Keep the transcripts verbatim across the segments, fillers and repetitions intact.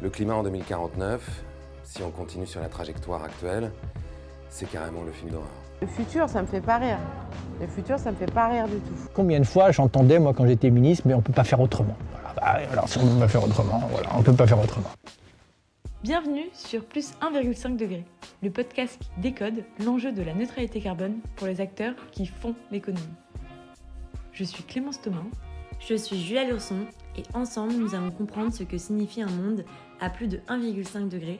Le climat en deux mille quarante-neuf, si on continue sur la trajectoire actuelle, c'est carrément le film d'horreur. Le futur, ça me fait pas rire. Le futur, ça me fait pas rire du tout. Combien de fois j'entendais, moi, quand j'étais ministre, mais on peut pas faire autrement. Voilà, bah, alors si on peut pas faire autrement, voilà, on peut pas faire autrement. Bienvenue sur plus un virgule cinq degrés, le podcast qui décode l'enjeu de la neutralité carbone pour les acteurs qui font l'économie. Je suis Clémence Thomas. Je suis Julia Lurson et ensemble, nous allons comprendre ce que signifie un monde à plus de un virgule cinq degré,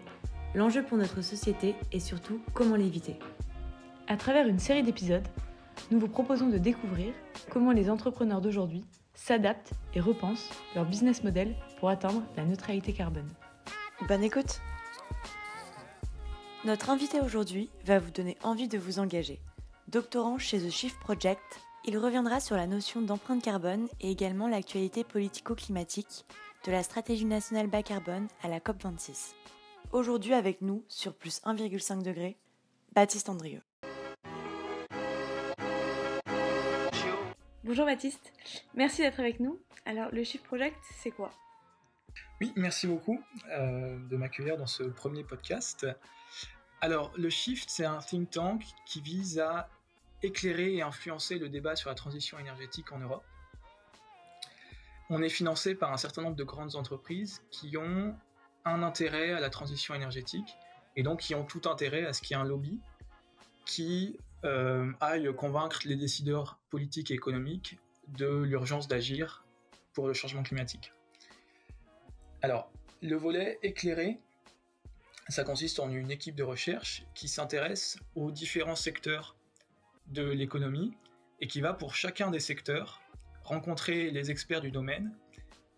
l'enjeu pour notre société et surtout comment l'éviter. À travers une série d'épisodes, nous vous proposons de découvrir comment les entrepreneurs d'aujourd'hui s'adaptent et repensent leur business model pour atteindre la neutralité carbone. Bonne écoute. Notre invité aujourd'hui va vous donner envie de vous engager. Doctorant chez The Shift Project, il reviendra sur la notion d'empreinte carbone et également l'actualité politico-climatique de la stratégie nationale bas carbone à la COP vingt-six. Aujourd'hui avec nous, sur plus un virgule cinq degrés, Baptiste Andrieu. Bonjour Baptiste, merci d'être avec nous. Alors, le Shift Project, c'est quoi ? Oui, merci beaucoup euh, de m'accueillir dans ce premier podcast. Alors, le Shift, c'est un think tank qui vise à éclairer et influencer le débat sur la transition énergétique en Europe. On est financé par un certain nombre de grandes entreprises qui ont un intérêt à la transition énergétique et donc qui ont tout intérêt à ce qu'il y ait un lobby qui euh, aille convaincre les décideurs politiques et économiques de l'urgence d'agir pour le changement climatique. Alors, le volet éclairé, ça consiste en une équipe de recherche qui s'intéresse aux différents secteurs de l'économie et qui va pour chacun des secteurs rencontrer les experts du domaine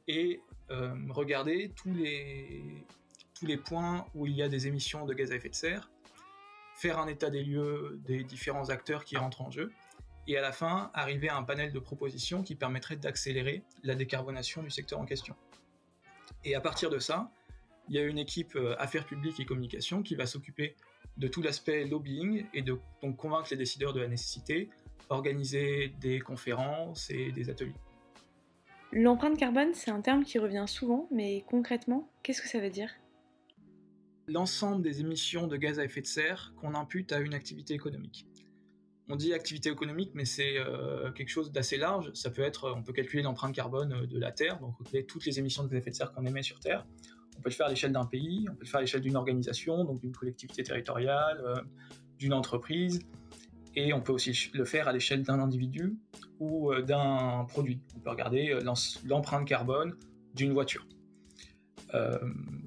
et euh, regarder tous les, tous les points où il y a des émissions de gaz à effet de serre, faire un état des lieux des différents acteurs qui rentrent en jeu et à la fin arriver à un panel de propositions qui permettrait d'accélérer la décarbonation du secteur en question. Et à partir de ça, il y a une équipe affaires publiques et communication qui va s'occuper de tout l'aspect lobbying et de donc convaincre les décideurs de la nécessité, organiser des conférences et des ateliers. L'empreinte carbone, c'est un terme qui revient souvent, mais concrètement, qu'est-ce que ça veut dire ? L'ensemble des émissions de gaz à effet de serre qu'on impute à une activité économique. On dit activité économique, mais c'est euh, quelque chose d'assez large. Ça peut être, on peut calculer l'empreinte carbone de la Terre, donc toutes les émissions de gaz à effet de serre qu'on émet sur Terre. On peut le faire à l'échelle d'un pays, on peut le faire à l'échelle d'une organisation, donc d'une collectivité territoriale, euh, d'une entreprise, et on peut aussi le faire à l'échelle d'un individu ou euh, d'un produit. On peut regarder euh, l'empreinte carbone d'une voiture. Euh,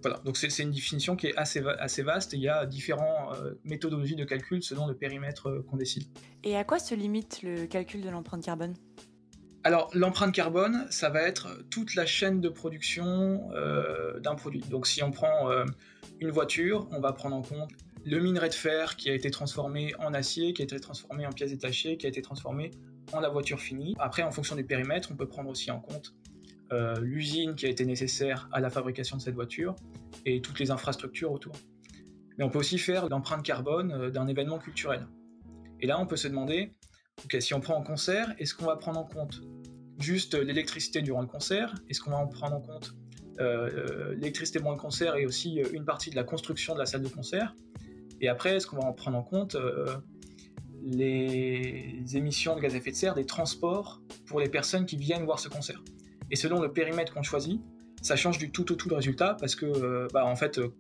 voilà, donc c'est, c'est une définition qui est assez, va- assez vaste et il y a différentes euh, méthodologies de calcul selon le périmètre euh, qu'on décide. Et à quoi se limite le calcul de l'empreinte carbone ? Alors, l'empreinte carbone, ça va être toute la chaîne de production euh, d'un produit. Donc si on prend euh, une voiture, on va prendre en compte le minerai de fer qui a été transformé en acier, qui a été transformé en pièces détachées, qui a été transformé en la voiture finie. Après, en fonction du périmètre, on peut prendre aussi en compte Euh, l'usine qui a été nécessaire à la fabrication de cette voiture et toutes les infrastructures autour. Mais on peut aussi faire l'empreinte carbone euh, d'un événement culturel. Et là, on peut se demander, ok, si on prend en concert, est-ce qu'on va prendre en compte juste l'électricité durant le concert ? Est-ce qu'on va en prendre en compte euh, l'électricité durant le concert et aussi une partie de la construction de la salle de concert ? Et après, est-ce qu'on va en prendre en compte euh, les émissions de gaz à effet de serre des transports pour les personnes qui viennent voir ce concert ? Et selon le périmètre qu'on choisit, ça change du tout au tout le résultat parce que, euh, bah, en fait, euh,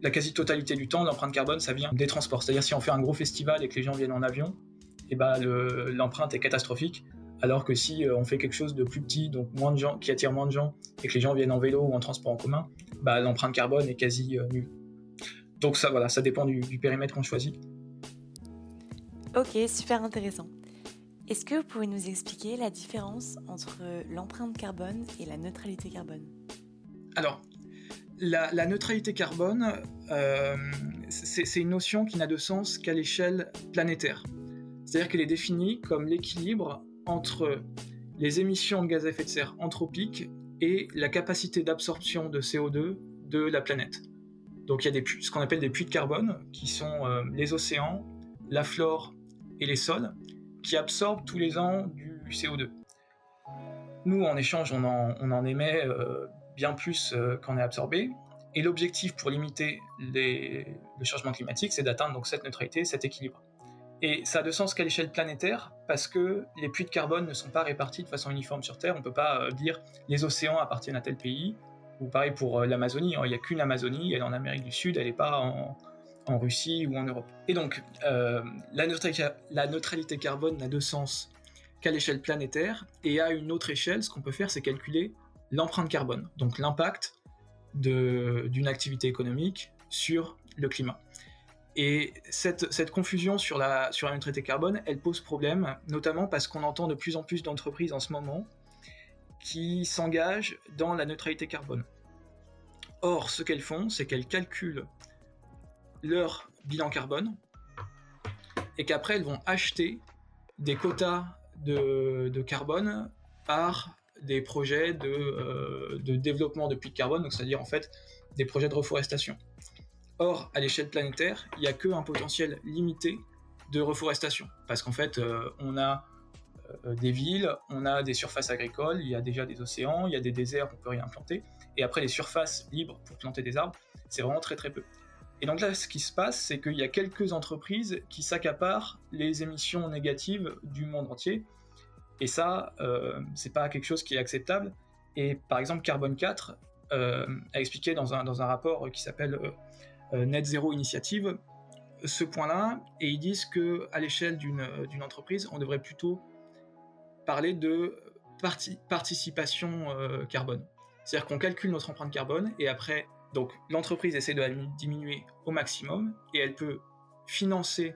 la quasi-totalité du temps, l'empreinte carbone, ça vient des transports. C'est-à-dire si on fait un gros festival et que les gens viennent en avion, et bah, le, l'empreinte est catastrophique. Alors que si euh, on fait quelque chose de plus petit, donc moins de gens, qui attire moins de gens, et que les gens viennent en vélo ou en transport en commun, bah, l'empreinte carbone est quasi euh, nulle. Donc ça, voilà, ça dépend du, du périmètre qu'on choisit. Ok, super intéressant. Est-ce que vous pouvez nous expliquer la différence entre l'empreinte carbone et la neutralité carbone ? Alors, la, la neutralité carbone, euh, c'est, c'est une notion qui n'a de sens qu'à l'échelle planétaire. C'est-à-dire qu'elle est définie comme l'équilibre entre les émissions de gaz à effet de serre anthropiques et la capacité d'absorption de C O deux de la planète. Donc il y a des, ce qu'on appelle des puits de carbone, qui sont euh, les océans, la flore et les sols, qui absorbe tous les ans du C O deux. Nous, en échange, on en, on en émet euh, bien plus euh, qu'en est absorbé, Et l'objectif pour limiter les, le changement climatique, c'est d'atteindre donc cette neutralité, cet équilibre. Et ça a de sens qu'à l'échelle planétaire, parce que les puits de carbone ne sont pas répartis de façon uniforme sur Terre. On ne peut pas dire les océans appartiennent à tel pays, ou pareil pour l'Amazonie, il n'y a qu'une Amazonie, elle est en Amérique du Sud, elle n'est pas en, en Russie ou en Europe. Et donc, euh, la, neutralité, la neutralité carbone n'a de sens qu'à l'échelle planétaire, et à une autre échelle, ce qu'on peut faire, c'est calculer l'empreinte carbone, donc l'impact de, d'une activité économique sur le climat. Et cette, cette confusion sur la, sur la neutralité carbone, elle pose problème, notamment parce qu'on entend de plus en plus d'entreprises en ce moment qui s'engagent dans la neutralité carbone. Or, ce qu'elles font, c'est qu'elles calculent leur bilan carbone et qu'après, elles vont acheter des quotas de, de carbone par des projets de, euh, de développement de puits de carbone, donc c'est-à-dire en fait des projets de reforestation. Or, à l'échelle planétaire, il n'y a qu'un potentiel limité de reforestation. Parce qu'en fait, euh, on a euh, des villes, on a des surfaces agricoles, il y a déjà des océans, il y a des déserts, on ne peut rien planter. Et après, les surfaces libres pour planter des arbres, c'est vraiment très très peu. Et donc là, ce qui se passe, c'est qu'il y a quelques entreprises qui s'accaparent les émissions négatives du monde entier. Et ça, euh, ce n'est pas quelque chose qui est acceptable. Et par exemple, Carbone quatre euh, a expliqué dans un, dans un rapport qui s'appelle... Euh, Net Zero initiative, ce point-là, et ils disent qu'à l'échelle d'une, d'une entreprise, on devrait plutôt parler de parti, participation euh, carbone. C'est-à-dire qu'on calcule notre empreinte carbone, et après, donc, l'entreprise essaie de la diminuer au maximum, et elle peut financer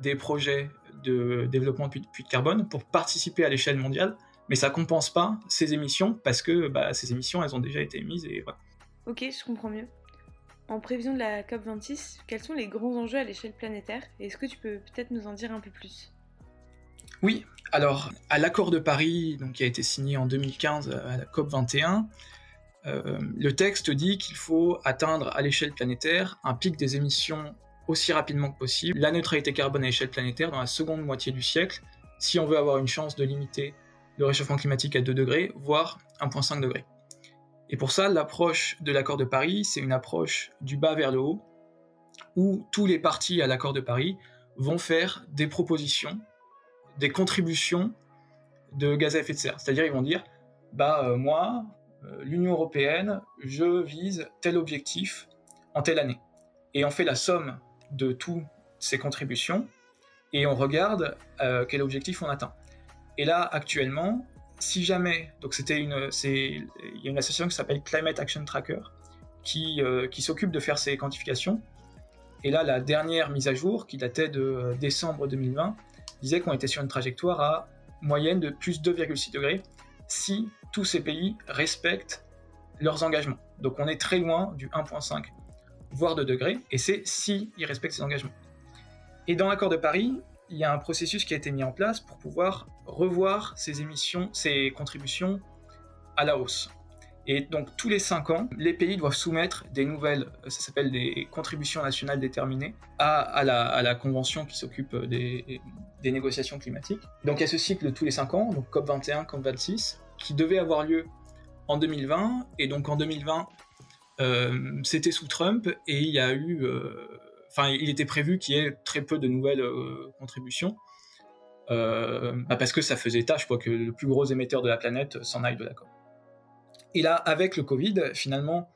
des projets de développement de puits de, puits de carbone pour participer à l'échelle mondiale, mais ça ne compense pas ces émissions, parce que bah, ces émissions, elles ont déjà été émises, et voilà. Ok, je comprends mieux. En prévision de la C O P vingt-six, quels sont les grands enjeux à l'échelle planétaire ? Est-ce que tu peux peut-être nous en dire un peu plus ? Oui, alors à l'accord de Paris, donc, qui a été signé en deux mille quinze à la C O P vingt et un, euh, le texte dit qu'il faut atteindre à l'échelle planétaire un pic des émissions aussi rapidement que possible, la neutralité carbone à l'échelle planétaire dans la seconde moitié du siècle, si on veut avoir une chance de limiter le réchauffement climatique à deux degrés, voire un virgule cinq degrés. Et pour ça, l'approche de l'accord de Paris, c'est une approche du bas vers le haut, où tous les partis à l'accord de Paris vont faire des propositions, des contributions de gaz à effet de serre. C'est-à-dire, ils vont dire, bah euh, moi, euh, l'Union européenne, je vise tel objectif en telle année. Et on fait la somme de toutes ces contributions, et on regarde euh, quel objectif on atteint. Et là, actuellement, si jamais, donc c'était une, c'est, il y a une association qui s'appelle Climate Action Tracker qui, euh, qui s'occupe de faire ces quantifications. Et là, la dernière mise à jour, qui datait de décembre deux mille vingt, disait qu'on était sur une trajectoire à moyenne de plus deux virgule six degrés si tous ces pays respectent leurs engagements. Donc on est très loin du un virgule cinq, voire deux degrés, et c'est si ils respectent ces engagements. Et dans l'accord de Paris, il y a un processus qui a été mis en place pour pouvoir revoir ces émissions, ces contributions à la hausse. Et donc tous les cinq ans, les pays doivent soumettre des nouvelles, ça s'appelle des contributions nationales déterminées, à, à, la, à la convention qui s'occupe des, des négociations climatiques. Donc il y a ce cycle tous les cinq ans, donc C O P vingt et un, C O P vingt-six, qui devait avoir lieu en deux mille vingt. Et donc en deux mille vingt, euh, c'était sous Trump, et il y a eu... Euh, Enfin, il était prévu qu'il y ait très peu de nouvelles euh, contributions, euh, bah parce que ça faisait tâche, quoi, que le plus gros émetteur de la planète s'en aille de l'accord. Et là, avec le Covid, finalement,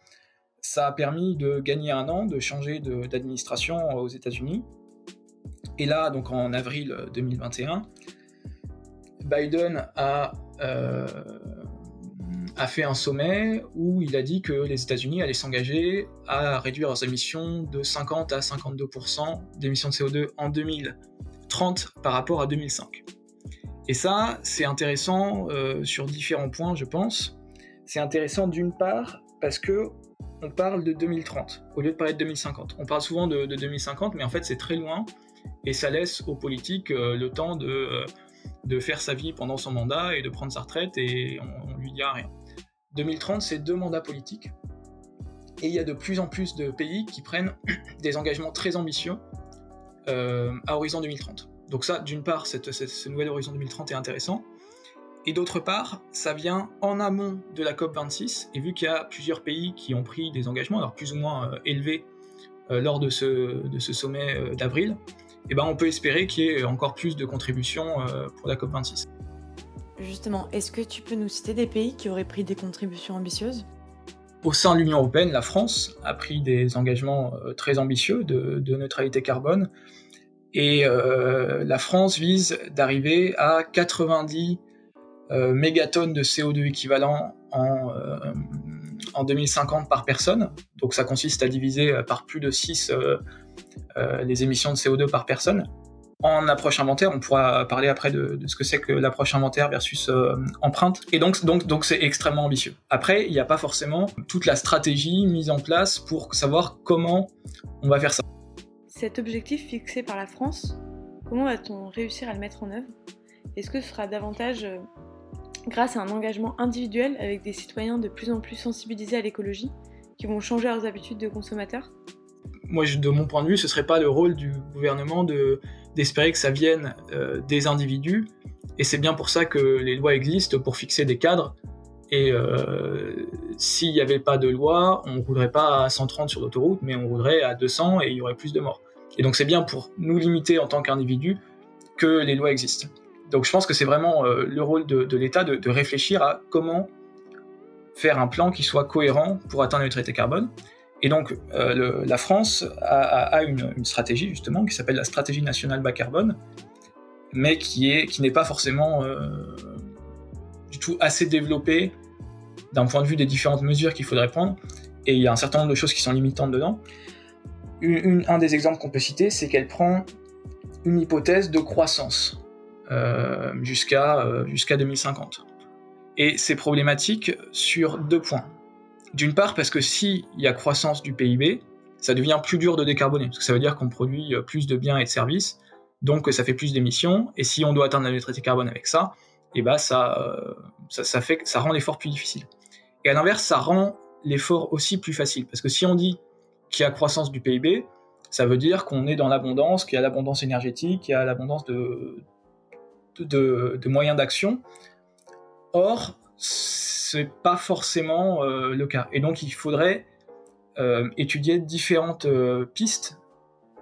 ça a permis de gagner un an, de changer de, d'administration aux États-Unis. Et là, donc en avril deux mille vingt et un, Biden a, euh, a fait un sommet où il a dit que les États-Unis allaient s'engager à réduire leurs émissions de cinquante à cinquante-deux pour cent d'émissions de C O deux en deux mille trente par rapport à deux mille cinq. Et ça, c'est intéressant euh, sur différents points, je pense. C'est intéressant d'une part parce que on parle de deux mille trente au lieu de parler de deux mille cinquante. On parle souvent de, de deux mille cinquante, mais en fait, c'est très loin et ça laisse aux politiques euh, le temps de, euh, de faire sa vie pendant son mandat et de prendre sa retraite, et on, on lui dira rien. deux mille trente, c'est deux mandats politiques, et il y a de plus en plus de pays qui prennent des engagements très ambitieux euh, à horizon deux mille trente. Donc ça, d'une part, cette, cette, ce nouvel horizon deux mille trente est intéressant, Et d'autre part, ça vient en amont de la COP vingt-six, et vu qu'il y a plusieurs pays qui ont pris des engagements, alors plus ou moins euh, élevés, euh, lors de ce, de ce sommet euh, d'avril, eh ben on peut espérer qu'il y ait encore plus de contributions euh, pour la COP vingt-six. Justement, est-ce que tu peux nous citer des pays qui auraient pris des contributions ambitieuses ? Au sein de l'Union européenne, la France a pris des engagements euh, très ambitieux de, de neutralité carbone, et euh, la France vise d'arriver à quatre-vingt-dix Euh, mégatonnes de C O deux équivalent en, euh, en deux mille cinquante par personne. Donc ça consiste à diviser par plus de six euh, euh, les émissions de C O deux par personne. En approche inventaire, on pourra parler après de, de ce que c'est que l'approche inventaire versus euh, empreinte. Et donc, donc, donc c'est extrêmement ambitieux. Après, il n'y a pas forcément toute la stratégie mise en place pour savoir comment on va faire ça. Cet objectif fixé par la France, comment va-t-on réussir à le mettre en œuvre ? Est-ce que ce sera davantage... Euh... grâce à un engagement individuel avec des citoyens de plus en plus sensibilisés à l'écologie, qui vont changer leurs habitudes de consommateurs ? Moi, de mon point de vue, ce ne serait pas le rôle du gouvernement de, d'espérer que ça vienne euh, des individus, et c'est bien pour ça que les lois existent, pour fixer des cadres, et euh, s'il n'y avait pas de loi, on ne roulerait pas à cent trente sur l'autoroute, mais on roulerait à deux cents et il y aurait plus de morts. Et donc c'est bien pour nous limiter en tant qu'individus que les lois existent. Donc je pense que c'est vraiment euh, le rôle de, de l'État de, de réfléchir à comment faire un plan qui soit cohérent pour atteindre la neutralité carbone. Et donc euh, le, la France a, a, a une, une stratégie justement qui s'appelle la stratégie nationale bas carbone, mais qui, est, qui n'est pas forcément euh, du tout assez développée d'un point de vue des différentes mesures qu'il faudrait prendre. Et il y a un certain nombre de choses qui sont limitantes dedans. Une, une, un des exemples qu'on peut citer, c'est qu'elle prend une hypothèse de croissance. Euh, jusqu'à, euh, jusqu'à deux mille cinquante. Et c'est problématique sur deux points. D'une part, parce que s'il y a croissance du P I B, ça devient plus dur de décarboner, parce que ça veut dire qu'on produit plus de biens et de services, donc ça fait plus d'émissions, et si on doit atteindre la neutralité carbone avec ça, eh ben ça, euh, ça, ça, fait, ça rend l'effort plus difficile. Et à l'inverse, ça rend l'effort aussi plus facile, parce que si on dit qu'il y a croissance du P I B, ça veut dire qu'on est dans l'abondance, qu'il y a l'abondance énergétique, qu'il y a l'abondance de... De, de moyens d'action. Or, c'est pas forcément euh, le cas. Et donc, il faudrait euh, étudier différentes euh, pistes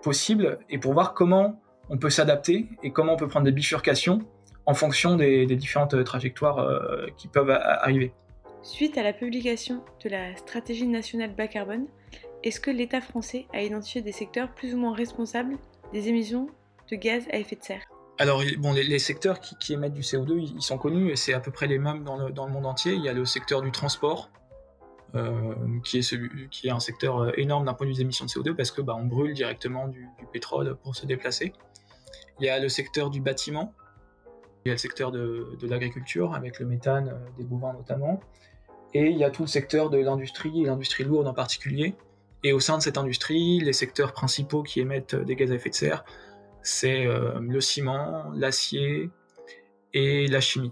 possibles et pour voir comment on peut s'adapter et comment on peut prendre des bifurcations en fonction des, des différentes trajectoires euh, qui peuvent a- arriver. Suite à la publication de la stratégie nationale bas carbone, est-ce que l'État français a identifié des secteurs plus ou moins responsables des émissions de gaz à effet de serre ? Alors, bon, les, les secteurs qui, qui émettent du C O deux, ils, ils sont connus et c'est à peu près les mêmes dans le, dans le monde entier. Il y a le secteur du transport, euh, qui, est celui, qui est un secteur énorme d'un point de vue des émissions de C O deux parce qu'on bah, brûle directement du, du pétrole pour se déplacer. Il y a le secteur du bâtiment, il y a le secteur de, de l'agriculture avec le méthane, des bovins notamment. Et il y a tout le secteur de l'industrie, et l'industrie lourde en particulier. Et au sein de cette industrie, les secteurs principaux qui émettent des gaz à effet de serre, c'est euh, le ciment, l'acier et la chimie.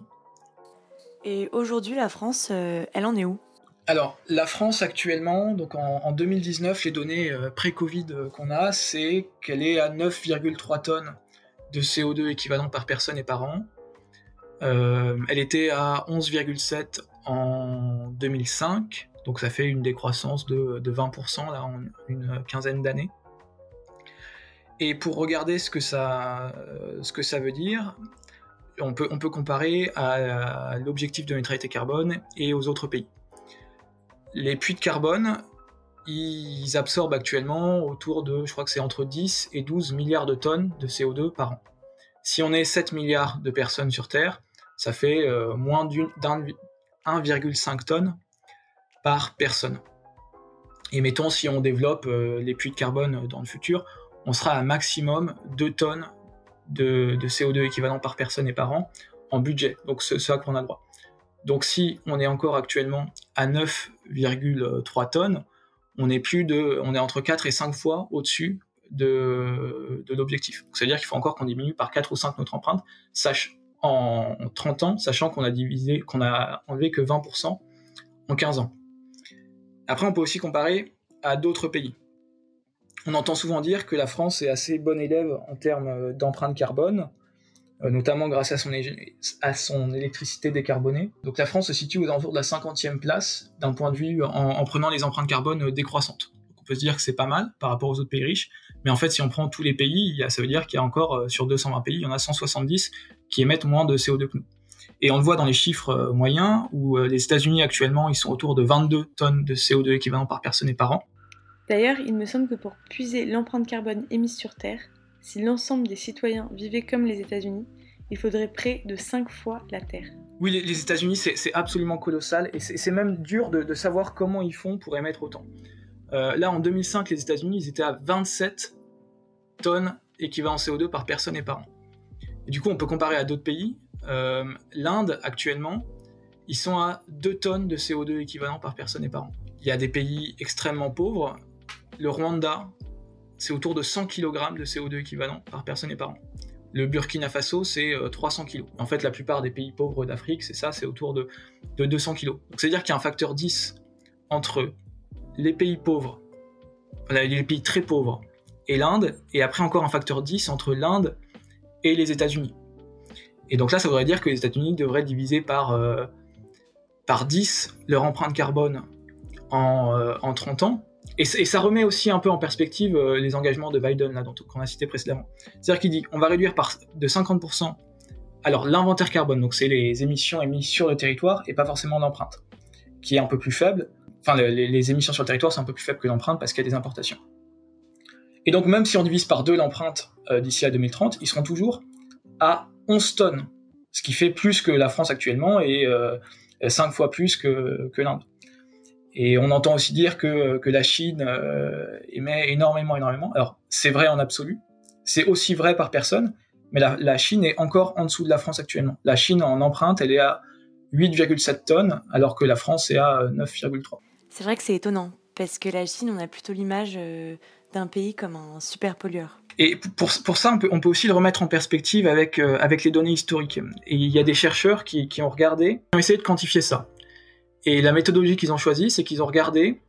Et aujourd'hui, la France, euh, elle en est où ? Alors, la France actuellement, donc en, en deux mille dix-neuf, les données euh, pré-Covid qu'on a, c'est qu'elle est à neuf virgule trois tonnes de C O deux équivalent par personne et par an. Euh, elle était à onze virgule sept en deux mille cinq, donc ça fait une décroissance de, de vingt pour cent là, en une quinzaine d'années. Et pour regarder ce que ça, ce que ça veut dire, on peut, on peut comparer à l'objectif de neutralité carbone et aux autres pays. Les puits de carbone, ils absorbent actuellement autour de, je crois que c'est entre dix et douze milliards de tonnes de C O deux par an. Si on est sept milliards de personnes sur Terre, ça fait euh, moins d'une, d'un, un virgule cinq tonnes par personne. Et mettons, si on développe euh, les puits de carbone dans le futur, on sera à maximum deux tonnes de, de C O deux équivalent par personne et par an en budget, donc c'est ça qu'on a droit. Donc si on est encore actuellement à neuf virgule trois tonnes, on est, plus de, on est entre quatre et cinq fois au-dessus de, de l'objectif. Donc, ça veut dire qu'il faut encore qu'on diminue par quatre ou cinq notre empreinte sach- en trente ans, sachant qu'on a, divisé, qu'on a enlevé que vingt pour cent en quinze ans. Après, on peut aussi comparer à d'autres pays. On entend souvent dire que la France est assez bonne élève en termes d'empreinte carbone, notamment grâce à son, é- à son électricité décarbonée. Donc la France se situe aux alentours de la cinquantième place d'un point de vue en, en prenant les empreintes carbone décroissantes. Donc on peut se dire que c'est pas mal par rapport aux autres pays riches, mais en fait si on prend tous les pays, ça veut dire qu'il y a encore sur deux cent vingt pays, il y en a cent soixante-dix qui émettent moins de C O deux que nous. Et on le voit dans les chiffres moyens où les États-Unis actuellement ils sont autour de vingt-deux tonnes de C O deux équivalent par personne et par an. D'ailleurs, il me semble que pour puiser l'empreinte carbone émise sur Terre, si l'ensemble des citoyens vivaient comme les États-Unis, il faudrait près de cinq fois la Terre. Oui, les, les États-Unis, c'est, c'est absolument colossal et c'est, c'est même dur de, de savoir comment ils font pour émettre autant. Euh, là, en deux mille cinq, les États-Unis, ils étaient à vingt-sept tonnes équivalent C O deux par personne et par an. Et du coup, on peut comparer à d'autres pays. Euh, L'Inde, actuellement, ils sont à deux tonnes de C O deux équivalent par personne et par an. Il y a des pays extrêmement pauvres. Le Rwanda, c'est autour de cent kilogrammes de C O deux équivalent par personne et par an. Le Burkina Faso, c'est trois cents kilos. En fait, la plupart des pays pauvres d'Afrique, c'est ça, c'est autour de, de deux cents kilos. Donc, c'est-à-dire qu'il y a un facteur dix entre les pays pauvres, les pays très pauvres, et l'Inde, et après encore un facteur dix entre l'Inde et les États-Unis. Et donc là, ça voudrait dire que les États-Unis devraient diviser par, euh, par dix leur empreinte carbone en, euh, en trente ans. Et ça remet aussi un peu en perspective les engagements de Biden, là, qu'on a cité précédemment. C'est-à-dire qu'il dit on va réduire par de cinquante pour cent alors l'inventaire carbone, donc c'est les émissions émises sur le territoire et pas forcément l'empreinte, qui est un peu plus faible. Enfin, les, les émissions sur le territoire, c'est un peu plus faible que l'empreinte parce qu'il y a des importations. Et donc, même si on divise par deux l'empreinte euh, d'ici à deux mille trente, ils seront toujours à onze tonnes, ce qui fait plus que la France actuellement et euh, cinq fois plus que, que l'Inde. Et on entend aussi dire que, que la Chine euh, émet énormément, énormément. Alors, c'est vrai en absolu, c'est aussi vrai par personne, mais la, la Chine est encore en dessous de la France actuellement. La Chine, en empreinte, elle est à huit virgule sept tonnes, alors que la France est à neuf virgule trois. C'est vrai que c'est étonnant, parce que la Chine, on a plutôt l'image euh, d'un pays comme un super pollueur. Et pour, pour ça, on peut, on peut aussi le remettre en perspective avec, euh, avec les données historiques. Et il y a des chercheurs qui, qui ont regardé, qui ont essayé de quantifier ça. Et la méthodologie qu'ils ont choisie, c'est qu'ils ont regardé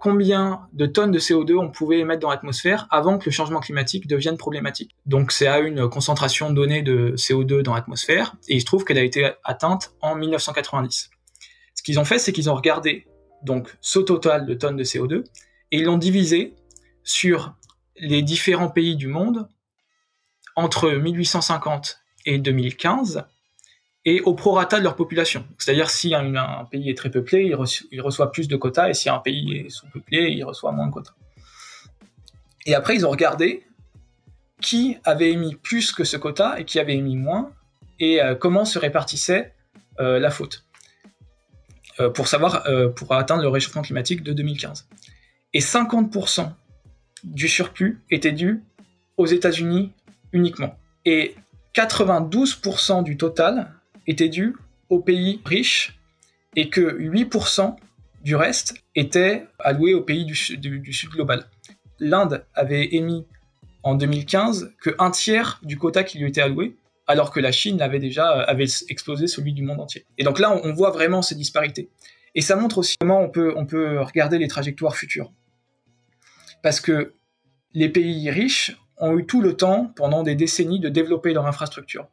combien de tonnes de C O deux on pouvait émettre dans l'atmosphère avant que le changement climatique devienne problématique. Donc c'est à une concentration donnée de C O deux dans l'atmosphère, et il se trouve qu'elle a été atteinte en dix-neuf cent quatre-vingt-dix. Ce qu'ils ont fait, c'est qu'ils ont regardé donc, ce total de tonnes de C O deux, et ils l'ont divisé sur les différents pays du monde entre mille huit cent cinquante et deux mille quinze, et au prorata de leur population. C'est-à-dire, si un, un pays est très peuplé, il reçoit, il reçoit plus de quotas, et si un pays est sous-peuplé, il reçoit moins de quotas. Et après, ils ont regardé qui avait émis plus que ce quota et qui avait émis moins, et euh, comment se répartissait euh, la faute, euh, pour savoir, euh, pour atteindre le réchauffement climatique de deux mille quinze. Et cinquante pour cent du surplus était dû aux États-Unis uniquement. Et quatre-vingt-douze pour cent du total était dû aux pays riches et que huit pour cent du reste était alloué aux pays du, du, du sud global. L'Inde avait émis en deux mille quinze que un tiers du quota qui lui était alloué, alors que la Chine avait déjà avait explosé celui du monde entier. Et donc là, on, on voit vraiment ces disparités. Et ça montre aussi comment on peut, on peut regarder les trajectoires futures. Parce que les pays riches ont eu tout le temps, pendant des décennies, de développer leur infrastructure.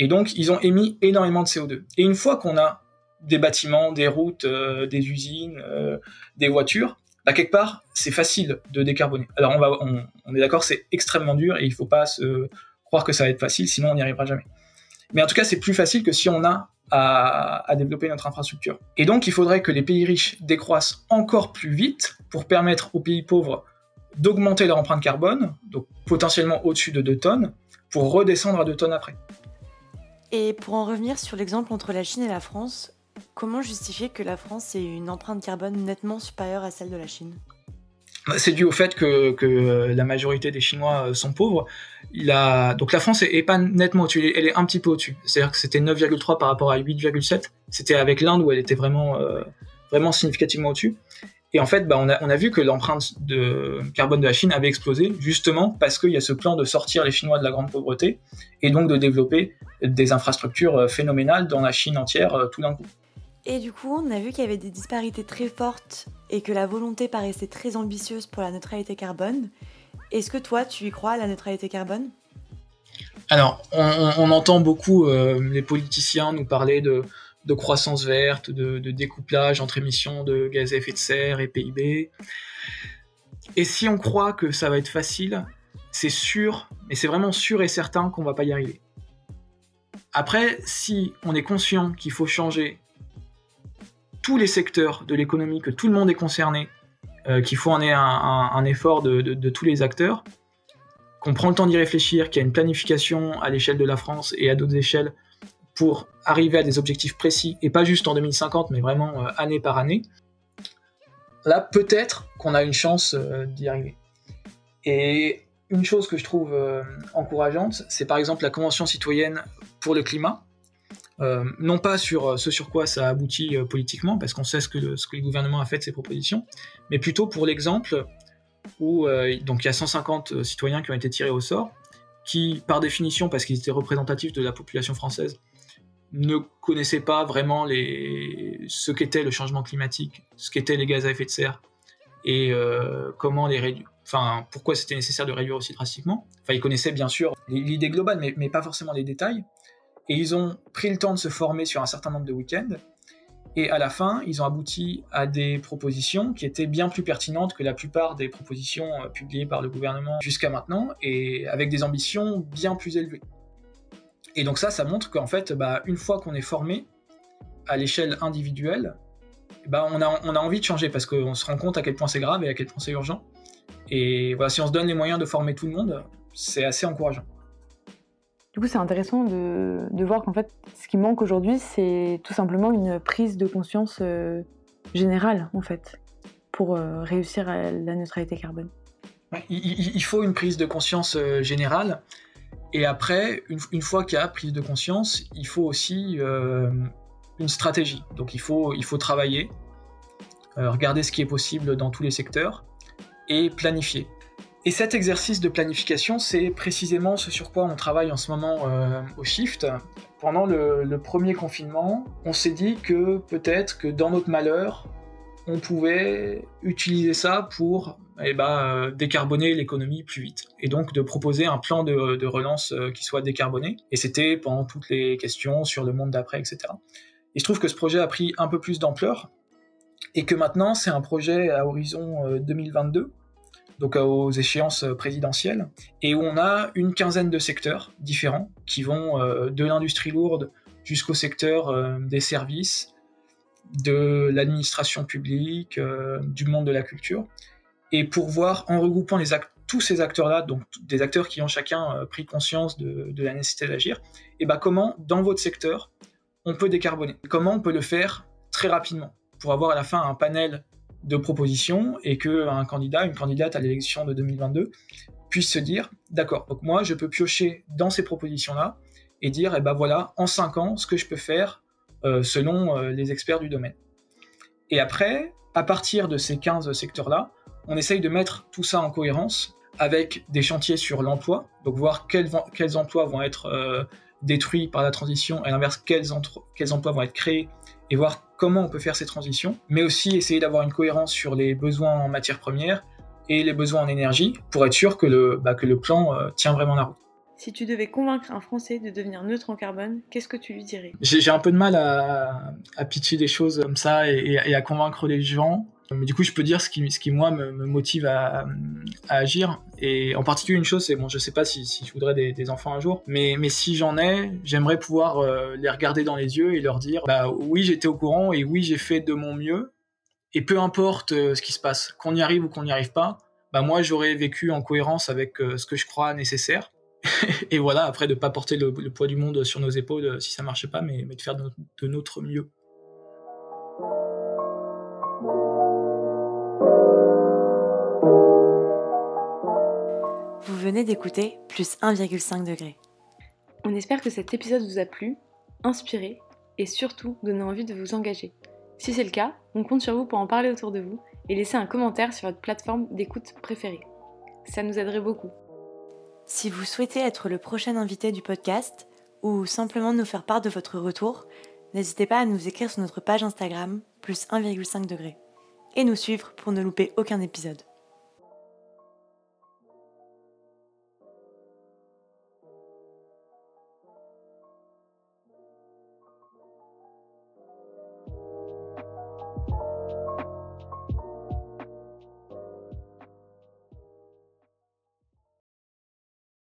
Et donc, ils ont émis énormément de C O deux. Et une fois qu'on a des bâtiments, des routes, euh, des usines, euh, des voitures, bah, quelque part, c'est facile de décarboner. Alors, on, va, on, on est d'accord, c'est extrêmement dur et il ne faut pas se croire que ça va être facile, sinon on n'y arrivera jamais. Mais en tout cas, c'est plus facile que si on a à, à développer notre infrastructure. Et donc, il faudrait que les pays riches décroissent encore plus vite pour permettre aux pays pauvres d'augmenter leur empreinte carbone, donc potentiellement au-dessus de deux tonnes, pour redescendre à deux tonnes après. Et pour en revenir sur l'exemple entre la Chine et la France, comment justifier que la France ait une empreinte carbone nettement supérieure à celle de la Chine ? C'est dû au fait que, que la majorité des Chinois sont pauvres. La, donc la France n'est pas nettement au-dessus, elle est un petit peu au-dessus. C'est-à-dire que c'était neuf virgule trois par rapport à huit virgule sept. C'était avec l'Inde où elle était vraiment, euh, vraiment significativement au-dessus. Et en fait, bah, on, a, on a vu que l'empreinte de carbone de la Chine avait explosé, justement parce qu'il y a ce plan de sortir les Chinois de la grande pauvreté, et donc de développer des infrastructures phénoménales dans la Chine entière tout d'un coup. Et du coup, on a vu qu'il y avait des disparités très fortes, et que la volonté paraissait très ambitieuse pour la neutralité carbone. Est-ce que toi, tu y crois à la neutralité carbone ? Alors, on, on entend beaucoup euh, les politiciens nous parler de, de croissance verte, de, de découplage entre émissions de gaz à effet de serre et P I B. Et si on croit que ça va être facile, c'est sûr, et c'est vraiment sûr et certain qu'on ne va pas y arriver. Après, si on est conscient qu'il faut changer tous les secteurs de l'économie, que tout le monde est concerné, euh, qu'il faut un, un, un effort de, de, de tous les acteurs, qu'on prend le temps d'y réfléchir, qu'il y a une planification à l'échelle de la France et à d'autres échelles pour arriver à des objectifs précis, et pas juste en deux mille cinquante, mais vraiment euh, année par année, là, peut-être qu'on a une chance euh, d'y arriver. Et une chose que je trouve euh, encourageante, c'est par exemple la Convention citoyenne pour le climat, euh, non pas sur ce sur quoi ça aboutit euh, politiquement, parce qu'on sait ce que, le, ce que le gouvernement a fait de ses propositions, mais plutôt pour l'exemple où euh, donc il y a cent cinquante citoyens qui ont été tirés au sort, qui par définition, parce qu'ils étaient représentatifs de la population française, ne connaissaient pas vraiment les... ce qu'était le changement climatique, ce qu'étaient les gaz à effet de serre, et euh, comment les réduire, enfin pourquoi c'était nécessaire de réduire aussi drastiquement. Enfin, ils connaissaient bien sûr l'idée globale, mais, mais pas forcément les détails. Et ils ont pris le temps de se former sur un certain nombre de week-ends. Et à la fin, ils ont abouti à des propositions qui étaient bien plus pertinentes que la plupart des propositions publiées par le gouvernement jusqu'à maintenant, et avec des ambitions bien plus élevées. Et donc ça, ça montre qu'en fait, bah, une fois qu'on est formé à l'échelle individuelle, bah, on a, on a envie de changer, parce qu'on se rend compte à quel point c'est grave et à quel point c'est urgent. Et voilà, si on se donne les moyens de former tout le monde, c'est assez encourageant. Du coup, c'est intéressant de, de voir qu'en fait, ce qui manque aujourd'hui, c'est tout simplement une prise de conscience euh, générale, en fait, pour euh, réussir à la neutralité carbone. Ouais, il, il faut une prise de conscience euh, générale. Et après, une, une fois qu'il y a prise de conscience, il faut aussi euh, une stratégie. Donc, il faut, il faut travailler, euh, regarder ce qui est possible dans tous les secteurs et planifier. Et cet exercice de planification, c'est précisément ce sur quoi on travaille en ce moment euh, au Shift. Pendant le, le premier confinement, on s'est dit que peut-être que dans notre malheur, on pouvait utiliser ça pour eh ben, euh, décarboner l'économie plus vite. Et donc de proposer un plan de, de relance euh, qui soit décarboné. Et c'était pendant toutes les questions sur le monde d'après, et cetera. Et je trouve que ce projet a pris un peu plus d'ampleur, et que maintenant c'est un projet à horizon euh, deux mille vingt-deux, donc aux échéances présidentielles, et où on a une quinzaine de secteurs différents qui vont euh, de l'industrie lourde jusqu'au secteur euh, des services, de l'administration publique, euh, du monde de la culture, et pour voir, en regroupant les act- tous ces acteurs-là, donc t- des acteurs qui ont chacun euh, pris conscience de, de la nécessité d'agir, et ben comment, dans votre secteur, on peut décarboner, comment on peut le faire très rapidement, pour avoir à la fin un panel de propositions, et qu'un candidat, une candidate à l'élection de deux mille vingt-deux puisse se dire, d'accord, donc moi je peux piocher dans ces propositions-là et dire, eh ben voilà, en cinq ans, ce que je peux faire euh, selon euh, les experts du domaine. Et après, à partir de ces quinze secteurs-là, on essaye de mettre tout ça en cohérence avec des chantiers sur l'emploi, donc voir quels, quels emplois vont être euh, détruits par la transition, et à l'inverse, quels, entre, quels emplois vont être créés, et voir comment on peut faire ces transitions, mais aussi essayer d'avoir une cohérence sur les besoins en matières premières et les besoins en énergie, pour être sûr que le, bah, que le plan euh, tient vraiment la route. Si tu devais convaincre un Français de devenir neutre en carbone, qu'est-ce que tu lui dirais ? J'ai, j'ai un peu de mal à, à pitcher des choses comme ça et, et à convaincre les gens, mais du coup je peux dire ce qui, ce qui moi, me, me motive à, à agir, et en particulier une chose, c'est, bon, je sais pas si, si je voudrais des, des enfants un jour, mais, mais si j'en ai, j'aimerais pouvoir euh, les regarder dans les yeux et leur dire, bah oui, j'étais au courant, et oui, j'ai fait de mon mieux, et peu importe euh, ce qui se passe, qu'on y arrive ou qu'on n'y arrive pas, bah moi, j'aurais vécu en cohérence avec euh, ce que je crois nécessaire, et voilà, après, de pas porter le, le poids du monde sur nos épaules euh, si ça marchait pas, mais, mais de faire de, de notre mieux. Vous venez d'écouter plus un virgule cinq degrés. On espère que cet épisode vous a plu, inspiré et surtout donné envie de vous engager. Si c'est le cas, on compte sur vous pour en parler autour de vous et laisser un commentaire sur votre plateforme d'écoute préférée. Ça nous aiderait beaucoup. Si vous souhaitez être le prochain invité du podcast ou simplement nous faire part de votre retour, n'hésitez pas à nous écrire sur notre page Instagram plus un virgule cinq degrés et nous suivre pour ne louper aucun épisode.